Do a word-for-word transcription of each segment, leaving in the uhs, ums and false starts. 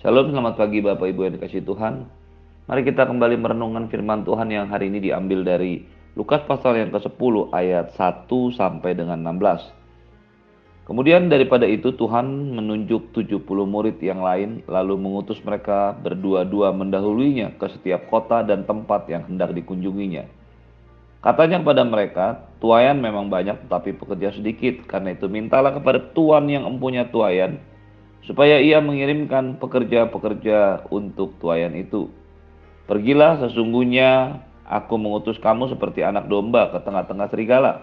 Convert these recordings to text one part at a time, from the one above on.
Shalom, selamat pagi Bapak Ibu yang dikasihi Tuhan. Mari kita kembali merenungkan firman Tuhan yang hari ini diambil dari Lukas pasal yang kesepuluh ayat satu sampai dengan enam belas. Kemudian daripada itu Tuhan menunjuk tujuh puluh murid yang lain, lalu mengutus mereka berdua-dua mendahuluinya ke setiap kota dan tempat yang hendak dikunjunginya. Katanya kepada mereka, tuayan memang banyak tetapi pekerja sedikit, karena itu mintalah kepada Tuhan yang empunya tuayan, supaya ia mengirimkan pekerja-pekerja untuk tuayan itu. Pergilah, sesungguhnya aku mengutus kamu seperti anak domba ke tengah-tengah serigala.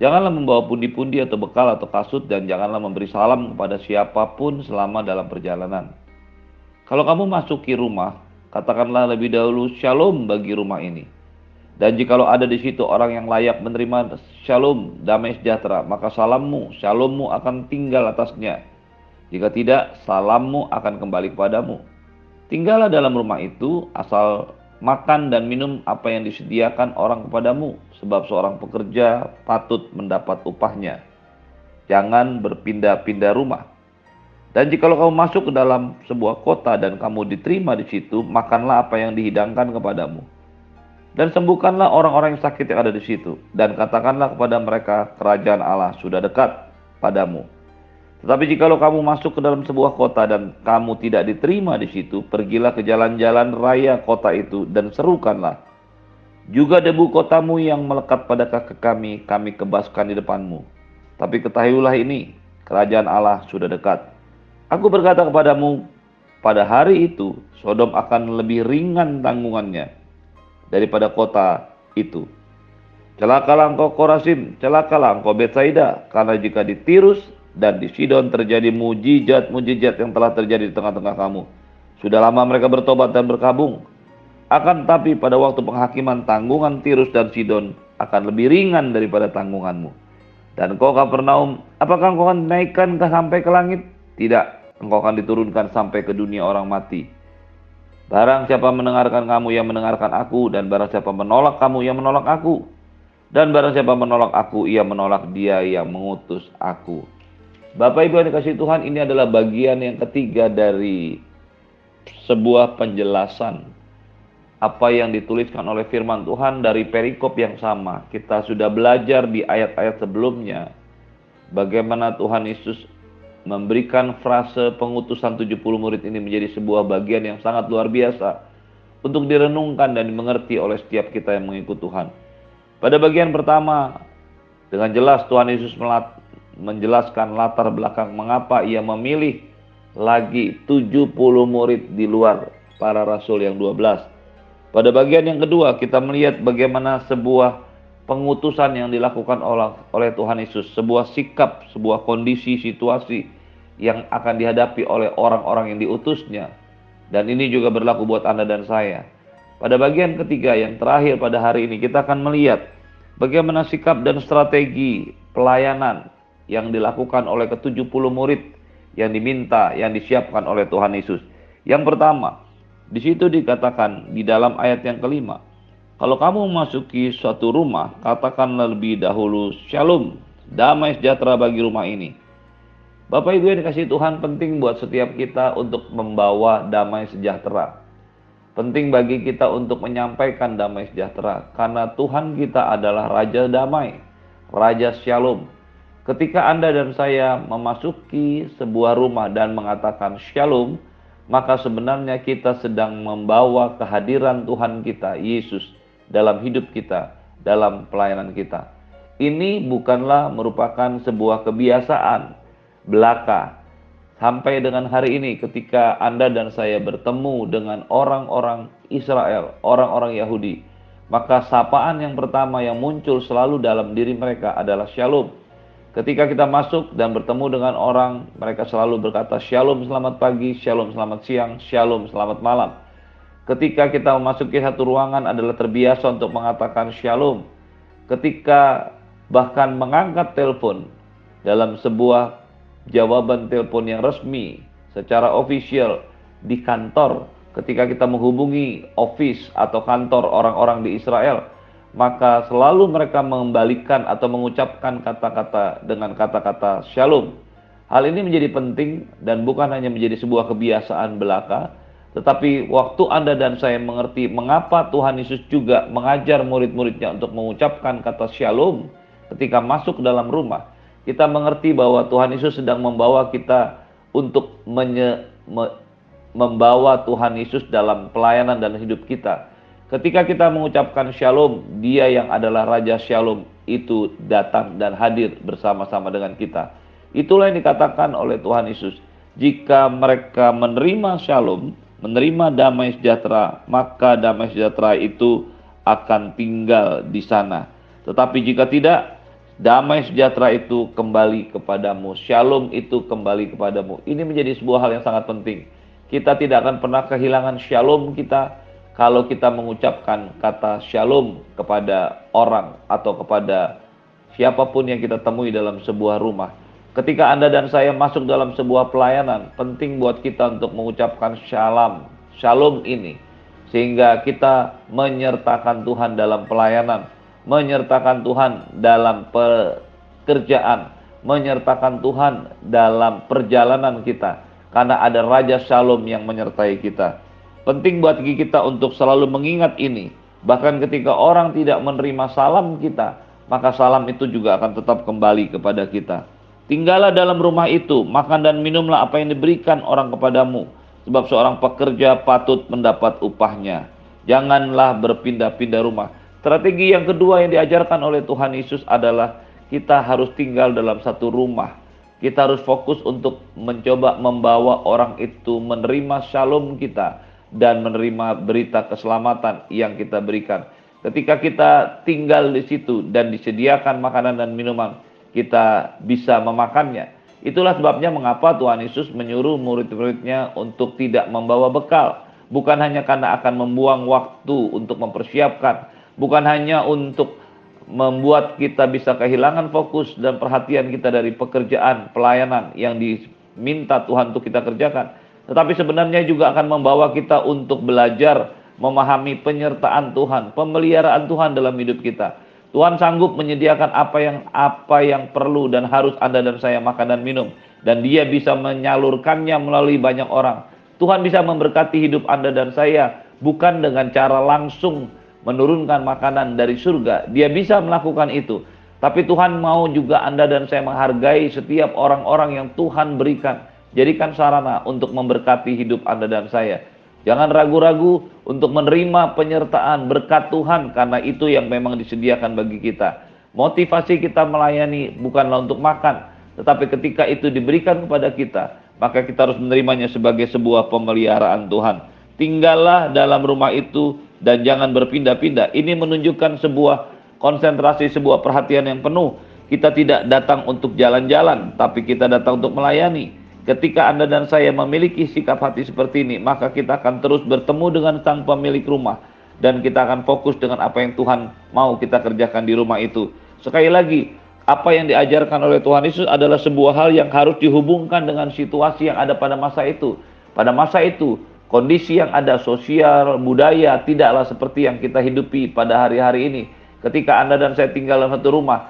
Janganlah membawa pundi-pundi atau bekal atau kasut, dan janganlah memberi salam kepada siapapun selama dalam perjalanan. Kalau kamu masuki rumah, katakanlah lebih dahulu shalom bagi rumah ini. Dan jikalau ada di situ orang yang layak menerima shalom, damai sejahtera, maka salammu, shalommu akan tinggal atasnya. Jika tidak, salammu akan kembali kepadamu. Tinggallah dalam rumah itu, asal makan dan minum apa yang disediakan orang kepadamu, sebab seorang pekerja patut mendapat upahnya. Jangan berpindah-pindah rumah. Dan jikalau kamu masuk ke dalam sebuah kota dan kamu diterima di situ, makanlah apa yang dihidangkan kepadamu. Dan sembuhkanlah orang-orang yang sakit yang ada di situ, dan katakanlah kepada mereka, kerajaan Allah sudah dekat padamu. Tetapi jikalau kamu masuk ke dalam sebuah kota dan kamu tidak diterima di situ, pergilah ke jalan-jalan raya kota itu dan serukanlah, juga debu kotamu yang melekat pada kaki kami, kami kebaskan di depanmu. Tapi ketahuilah ini, kerajaan Allah sudah dekat. Aku berkata kepadamu, pada hari itu Sodom akan lebih ringan tanggungannya daripada kota itu. Celakalah engkau Korasin, celakalah engkau Betsaida, karena jika di Tirus dan di Sidon terjadi mujizat-mujizat yang telah terjadi di tengah-tengah kamu. Sudah lama mereka bertobat dan berkabung. Akan tapi pada waktu penghakiman, tanggungan Tirus dan Sidon akan lebih ringan daripada tanggunganmu. Dan kau Kapernaum, apakah engkau akan naikkan sampai ke langit? Tidak, engkau akan diturunkan sampai ke dunia orang mati. Barang siapa mendengarkan kamu yang mendengarkan aku, dan barang siapa menolak kamu yang menolak aku, dan barang siapa menolak aku, ia menolak dia yang mengutus aku. Bapak Ibu yang dikasihi Tuhan, ini adalah bagian yang ketiga dari sebuah penjelasan apa yang dituliskan oleh firman Tuhan dari perikop yang sama. Kita sudah belajar di ayat-ayat sebelumnya bagaimana Tuhan Yesus memberikan frase pengutusan tujuh puluh murid ini menjadi sebuah bagian yang sangat luar biasa untuk direnungkan dan dimengerti oleh setiap kita yang mengikut Tuhan. Pada bagian pertama, dengan jelas Tuhan Yesus melat menjelaskan latar belakang mengapa ia memilih lagi tujuh puluh murid di luar para rasul yang dua belas. Pada bagian yang kedua, kita melihat bagaimana sebuah pengutusan yang dilakukan oleh Tuhan Yesus, sebuah sikap, sebuah kondisi, situasi yang akan dihadapi oleh orang-orang yang diutusnya. Dan ini juga berlaku buat Anda dan saya. Pada bagian ketiga yang terakhir pada hari ini, kita akan melihat bagaimana sikap dan strategi pelayanan yang dilakukan oleh ketujuh puluh murid yang diminta, yang disiapkan oleh Tuhan Yesus. Yang pertama, di situ dikatakan di dalam ayat yang kelima, kalau kamu memasuki suatu rumah, katakanlah lebih dahulu shalom, damai sejahtera bagi rumah ini. Bapak Ibu yang dikasihi Tuhan, penting buat setiap kita untuk membawa damai sejahtera. Penting bagi kita untuk menyampaikan damai sejahtera, karena Tuhan kita adalah Raja Damai, Raja Shalom. Ketika Anda dan saya memasuki sebuah rumah dan mengatakan shalom, maka sebenarnya kita sedang membawa kehadiran Tuhan kita, Yesus, dalam hidup kita, dalam pelayanan kita. Ini bukanlah merupakan sebuah kebiasaan belaka. Sampai dengan hari ini, ketika Anda dan saya bertemu dengan orang-orang Israel, orang-orang Yahudi, maka sapaan yang pertama yang muncul selalu dalam diri mereka adalah shalom. Ketika kita masuk dan bertemu dengan orang, mereka selalu berkata, shalom selamat pagi, shalom selamat siang, shalom selamat malam. Ketika kita memasuki satu ruangan adalah terbiasa untuk mengatakan shalom. Ketika bahkan mengangkat telepon dalam sebuah jawaban telepon yang resmi, secara official di kantor, ketika kita menghubungi office atau kantor orang-orang di Israel, maka selalu mereka mengembalikan atau mengucapkan kata-kata dengan kata-kata shalom. Hal ini menjadi penting dan bukan hanya menjadi sebuah kebiasaan belaka, tetapi waktu Anda dan saya mengerti mengapa Tuhan Yesus juga mengajar murid-muridnya untuk mengucapkan kata shalom ketika masuk ke dalam rumah, kita mengerti bahwa Tuhan Yesus sedang membawa kita untuk menye, me, membawa Tuhan Yesus dalam pelayanan dan hidup kita. Ketika kita mengucapkan shalom, Dia yang adalah Raja Shalom itu datang dan hadir bersama-sama dengan kita. Itulah yang dikatakan oleh Tuhan Yesus. Jika mereka menerima shalom, menerima damai sejahtera, maka damai sejahtera itu akan tinggal di sana. Tetapi jika tidak, damai sejahtera itu kembali kepadamu. Shalom itu kembali kepadamu. Ini menjadi sebuah hal yang sangat penting. Kita tidak akan pernah kehilangan shalom kita kalau kita mengucapkan kata shalom kepada orang atau kepada siapapun yang kita temui dalam sebuah rumah. Ketika Anda dan saya masuk dalam sebuah pelayanan, penting buat kita untuk mengucapkan shalom, shalom ini, sehingga kita menyertakan Tuhan dalam pelayanan, menyertakan Tuhan dalam pekerjaan, menyertakan Tuhan dalam perjalanan kita, karena ada Raja Shalom yang menyertai kita. Penting buat kita untuk selalu mengingat ini. Bahkan ketika orang tidak menerima salam kita, maka salam itu juga akan tetap kembali kepada kita. Tinggallah dalam rumah itu, makan dan minumlah apa yang diberikan orang kepadamu, sebab seorang pekerja patut mendapat upahnya. Janganlah berpindah-pindah rumah. Strategi yang kedua yang diajarkan oleh Tuhan Yesus adalah kita harus tinggal dalam satu rumah. Kita harus fokus untuk mencoba membawa orang itu menerima shalom kita dan menerima berita keselamatan yang kita berikan. Ketika kita tinggal di situ dan disediakan makanan dan minuman, kita bisa memakannya. Itulah sebabnya mengapa Tuhan Yesus menyuruh murid-muridnya untuk tidak membawa bekal. Bukan hanya karena akan membuang waktu untuk mempersiapkan, bukan hanya untuk membuat kita bisa kehilangan fokus dan perhatian kita dari pekerjaan, pelayanan yang diminta Tuhan untuk kita kerjakan, tetapi sebenarnya juga akan membawa kita untuk belajar memahami penyertaan Tuhan, pemeliharaan Tuhan dalam hidup kita. Tuhan sanggup menyediakan apa yang apa yang perlu dan harus Anda dan saya makan dan minum. Dan Dia bisa menyalurkannya melalui banyak orang. Tuhan bisa memberkati hidup Anda dan saya bukan dengan cara langsung menurunkan makanan dari surga. Dia bisa melakukan itu. Tapi Tuhan mau juga Anda dan saya menghargai setiap orang-orang yang Tuhan berikan. Jadikan sarana untuk memberkati hidup Anda dan saya. Jangan ragu-ragu untuk menerima penyertaan berkat Tuhan, karena itu yang memang disediakan bagi kita. Motivasi kita melayani bukanlah untuk makan, tetapi ketika itu diberikan kepada kita, maka kita harus menerimanya sebagai sebuah pemeliharaan Tuhan. Tinggallah dalam rumah itu dan jangan berpindah-pindah. Ini menunjukkan sebuah konsentrasi, sebuah perhatian yang penuh. Kita tidak datang untuk jalan-jalan, tapi kita datang untuk melayani. Ketika Anda dan saya memiliki sikap hati seperti ini, maka kita akan terus bertemu dengan sang pemilik rumah. Dan kita akan fokus dengan apa yang Tuhan mau kita kerjakan di rumah itu. Sekali lagi, apa yang diajarkan oleh Tuhan Yesus adalah sebuah hal yang harus dihubungkan dengan situasi yang ada pada masa itu. Pada masa itu, kondisi yang ada sosial, budaya, tidaklah seperti yang kita hidupi pada hari-hari ini. Ketika Anda dan saya tinggal dalam satu rumah,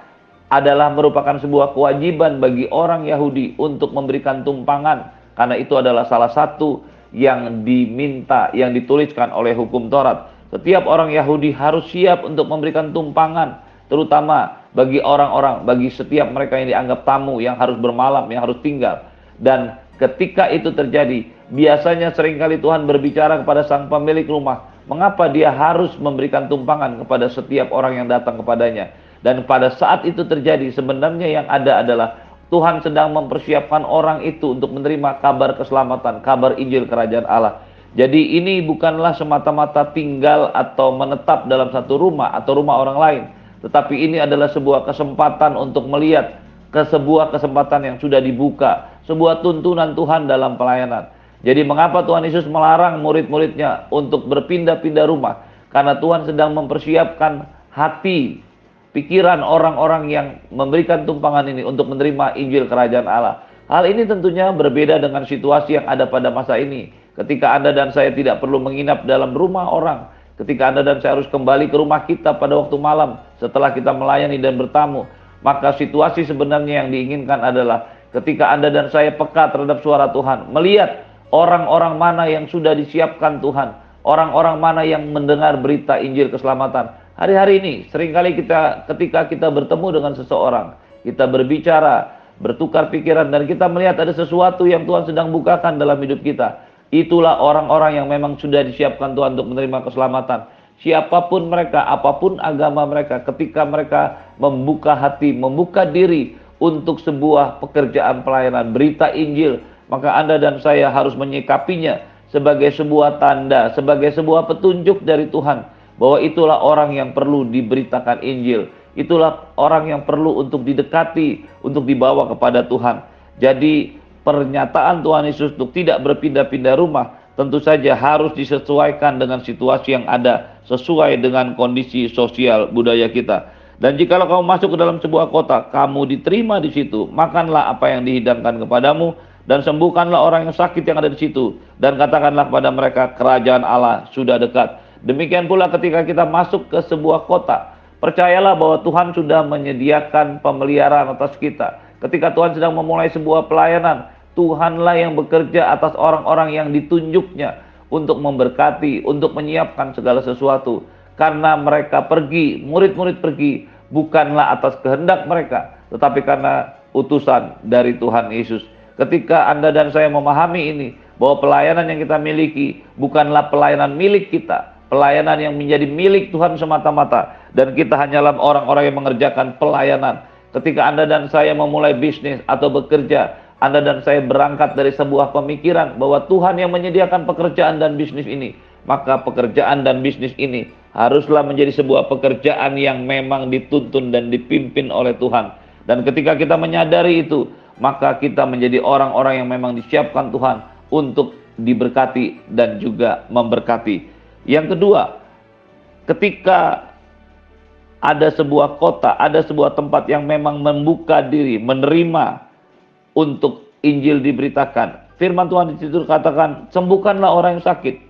adalah merupakan sebuah kewajiban bagi orang Yahudi untuk memberikan tumpangan, karena itu adalah salah satu yang diminta, yang dituliskan oleh hukum Taurat. Setiap orang Yahudi harus siap untuk memberikan tumpangan, terutama bagi orang-orang, bagi setiap mereka yang dianggap tamu, yang harus bermalam, yang harus tinggal. Dan ketika itu terjadi, biasanya seringkali Tuhan berbicara kepada sang pemilik rumah, mengapa dia harus memberikan tumpangan kepada setiap orang yang datang kepadanya. Dan pada saat itu terjadi, sebenarnya yang ada adalah Tuhan sedang mempersiapkan orang itu untuk menerima kabar keselamatan, kabar Injil Kerajaan Allah. Jadi ini bukanlah semata-mata tinggal atau menetap dalam satu rumah atau rumah orang lain, tetapi ini adalah sebuah kesempatan untuk melihat ke sebuah kesempatan yang sudah dibuka, sebuah tuntunan Tuhan dalam pelayanan. Jadi mengapa Tuhan Yesus melarang murid-muridnya untuk berpindah-pindah rumah? Karena Tuhan sedang mempersiapkan hati, pikiran orang-orang yang memberikan tumpangan ini untuk menerima Injil Kerajaan Allah. Hal ini tentunya berbeda dengan situasi yang ada pada masa ini. Ketika Anda dan saya tidak perlu menginap dalam rumah orang, ketika Anda dan saya harus kembali ke rumah kita pada waktu malam setelah kita melayani dan bertamu, maka situasi sebenarnya yang diinginkan adalah ketika Anda dan saya peka terhadap suara Tuhan, melihat orang-orang mana yang sudah disiapkan Tuhan, orang-orang mana yang mendengar berita Injil keselamatan. Hari-hari ini seringkali kita ketika kita bertemu dengan seseorang, kita berbicara, bertukar pikiran, dan kita melihat ada sesuatu yang Tuhan sedang bukakan dalam hidup kita. Itulah orang-orang yang memang sudah disiapkan Tuhan untuk menerima keselamatan. Siapapun mereka, apapun agama mereka, ketika mereka membuka hati, membuka diri untuk sebuah pekerjaan pelayanan berita Injil, maka Anda dan saya harus menyikapinya sebagai sebuah tanda, sebagai sebuah petunjuk dari Tuhan, bahwa itulah orang yang perlu diberitakan Injil. Itulah orang yang perlu untuk didekati, untuk dibawa kepada Tuhan. Jadi pernyataan Tuhan Yesus untuk tidak berpindah-pindah rumah, tentu saja harus disesuaikan dengan situasi yang ada, sesuai dengan kondisi sosial budaya kita. Dan jikalau kamu masuk ke dalam sebuah kota, kamu diterima di situ, makanlah apa yang dihidangkan kepadamu, dan sembuhkanlah orang yang sakit yang ada di situ, dan katakanlah kepada mereka, kerajaan Allah sudah dekat. Demikian pula ketika kita masuk ke sebuah kota, percayalah bahwa Tuhan sudah menyediakan pemeliharaan atas kita. Ketika Tuhan sedang memulai sebuah pelayanan, Tuhanlah yang bekerja atas orang-orang yang ditunjuknya untuk memberkati, untuk menyiapkan segala sesuatu. Karena mereka pergi, murid-murid pergi, bukanlah atas kehendak mereka, tetapi karena utusan dari Tuhan Yesus. Ketika Anda dan saya memahami ini, bahwa pelayanan yang kita miliki bukanlah pelayanan milik kita, pelayanan yang menjadi milik Tuhan semata-mata, dan kita hanyalah orang-orang yang mengerjakan pelayanan. Ketika Anda dan saya memulai bisnis atau bekerja, Anda dan saya berangkat dari sebuah pemikiran bahwa Tuhan yang menyediakan pekerjaan dan bisnis ini, maka pekerjaan dan bisnis ini haruslah menjadi sebuah pekerjaan yang memang dituntun dan dipimpin oleh Tuhan. Dan ketika kita menyadari itu, maka kita menjadi orang-orang yang memang disiapkan Tuhan untuk diberkati dan juga memberkati. Yang kedua, ketika ada sebuah kota, ada sebuah tempat yang memang membuka diri, menerima untuk Injil diberitakan. Firman Tuhan di situ katakan, sembuhkanlah orang yang sakit,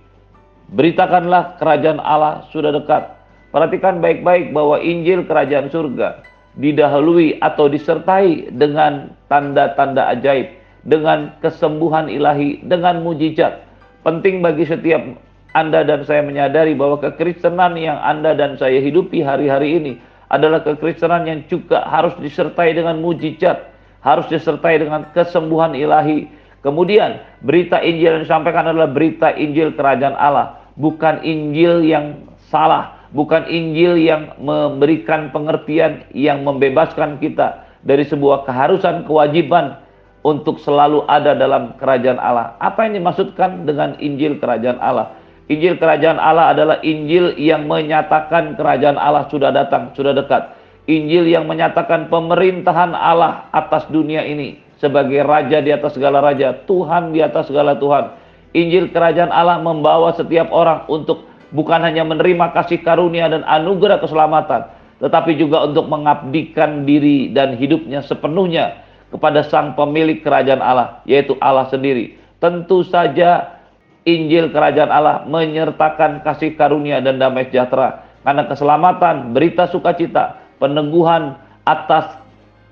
beritakanlah kerajaan Allah sudah dekat. Perhatikan baik-baik bahwa Injil kerajaan surga didahului atau disertai dengan tanda-tanda ajaib, dengan kesembuhan ilahi, dengan mujizat. Penting bagi setiap Anda dan saya menyadari bahwa kekristenan yang Anda dan saya hidupi hari-hari ini adalah kekristenan yang juga harus disertai dengan mujizat, harus disertai dengan kesembuhan ilahi. Kemudian berita Injil yang disampaikan adalah berita Injil kerajaan Allah, bukan Injil yang salah, bukan Injil yang memberikan pengertian yang membebaskan kita dari sebuah keharusan, kewajiban untuk selalu ada dalam kerajaan Allah. Apa yang dimaksudkan dengan Injil kerajaan Allah? Injil kerajaan Allah adalah Injil yang menyatakan kerajaan Allah sudah datang, sudah dekat. Injil yang menyatakan pemerintahan Allah atas dunia ini sebagai raja di atas segala raja, Tuhan di atas segala Tuhan. Injil kerajaan Allah membawa setiap orang untuk bukan hanya menerima kasih karunia dan anugerah keselamatan, tetapi juga untuk mengabdikan diri dan hidupnya sepenuhnya kepada sang pemilik kerajaan Allah, yaitu Allah sendiri. Tentu saja Injil kerajaan Allah menyertakan kasih karunia dan damai sejahtera, karena keselamatan, berita sukacita, peneguhan atas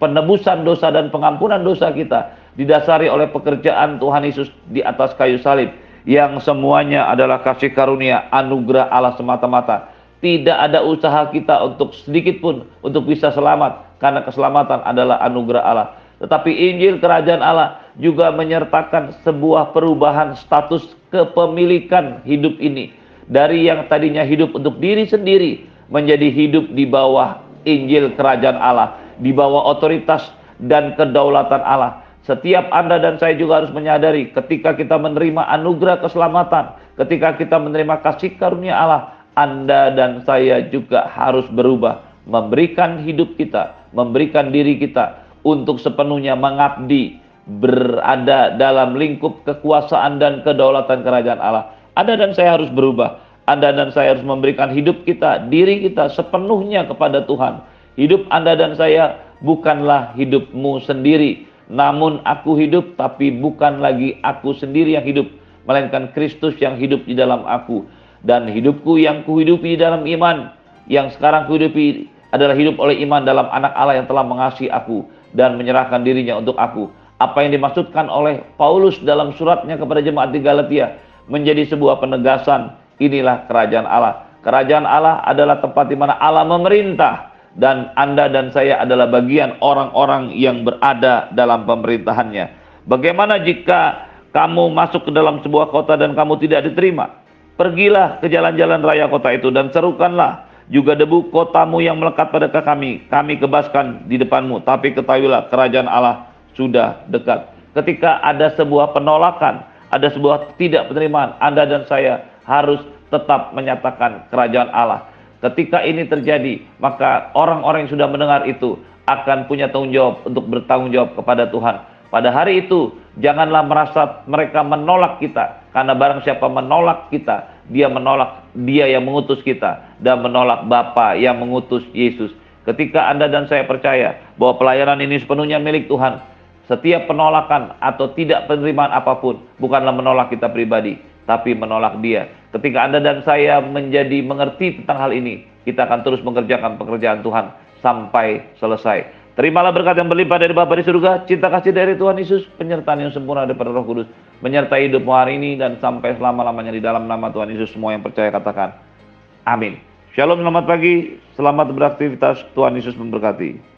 penebusan dosa dan pengampunan dosa kita didasari oleh pekerjaan Tuhan Yesus di atas kayu salib, yang semuanya adalah kasih karunia, anugerah Allah semata-mata. Tidak ada usaha kita untuk sedikit pun untuk bisa selamat, karena keselamatan adalah anugerah Allah. Tetapi Injil kerajaan Allah juga menyertakan sebuah perubahan status kepemilikan hidup ini. Dari yang tadinya hidup untuk diri sendiri, menjadi hidup di bawah Injil kerajaan Allah, di bawah otoritas dan kedaulatan Allah. Setiap Anda dan saya juga harus menyadari, ketika kita menerima anugerah keselamatan, ketika kita menerima kasih karunia Allah, Anda dan saya juga harus berubah, memberikan hidup kita, memberikan diri kita untuk sepenuhnya mengabdi, berada dalam lingkup kekuasaan dan kedaulatan kerajaan Allah. Anda dan saya harus berubah. Anda dan saya harus memberikan hidup kita, diri kita sepenuhnya kepada Tuhan. Hidup Anda dan saya bukanlah hidupmu sendiri. Namun aku hidup, tapi bukan lagi aku sendiri yang hidup, melainkan Kristus yang hidup di dalam aku. Dan hidupku yang kuhidupi dalam iman, yang sekarang kuhidupi adalah hidup oleh iman dalam anak Allah yang telah mengasihi aku dan menyerahkan dirinya untuk aku. apa yang dimaksudkan oleh Paulus dalam suratnya kepada jemaat di Galatia menjadi sebuah penegasan. Inilah kerajaan Allah. Kerajaan Allah adalah tempat di mana Allah memerintah, dan Anda dan saya adalah bagian orang-orang yang berada dalam pemerintahannya. Bagaimana jika kamu masuk ke dalam sebuah kota dan kamu tidak diterima? Pergilah ke jalan-jalan raya kota itu dan serukanlah juga debu kotamu yang melekat pada kami, kami kebaskan di depanmu. Tapi ketahuilah kerajaan Allah sudah dekat. Ketika ada sebuah penolakan, ada sebuah tidak penerimaan, Anda dan saya harus tetap menyatakan kerajaan Allah. Ketika ini terjadi, maka orang-orang yang sudah mendengar itu akan punya tanggung jawab untuk bertanggung jawab kepada Tuhan. Pada hari itu, janganlah merasa mereka menolak kita, karena barang siapa menolak kita, dia menolak dia yang mengutus kita, dan menolak Bapa yang mengutus Yesus. Ketika Anda dan saya percaya bahwa pelayanan ini sepenuhnya milik Tuhan, setiap penolakan atau tidak penerimaan apapun bukanlah menolak kita pribadi, tapi menolak dia. Ketika Anda dan saya menjadi mengerti tentang hal ini, kita akan terus mengerjakan pekerjaan Tuhan sampai selesai. Terimalah berkat yang berlimpah dari Bapa di surga, cinta kasih dari Tuhan Yesus, penyertaan yang sempurna daripada Roh Kudus, menyertai hidupmu hari ini dan sampai selama-lamanya, di dalam nama Tuhan Yesus semua yang percaya katakan, amin. Shalom, selamat pagi, selamat beraktivitas, Tuhan Yesus memberkati.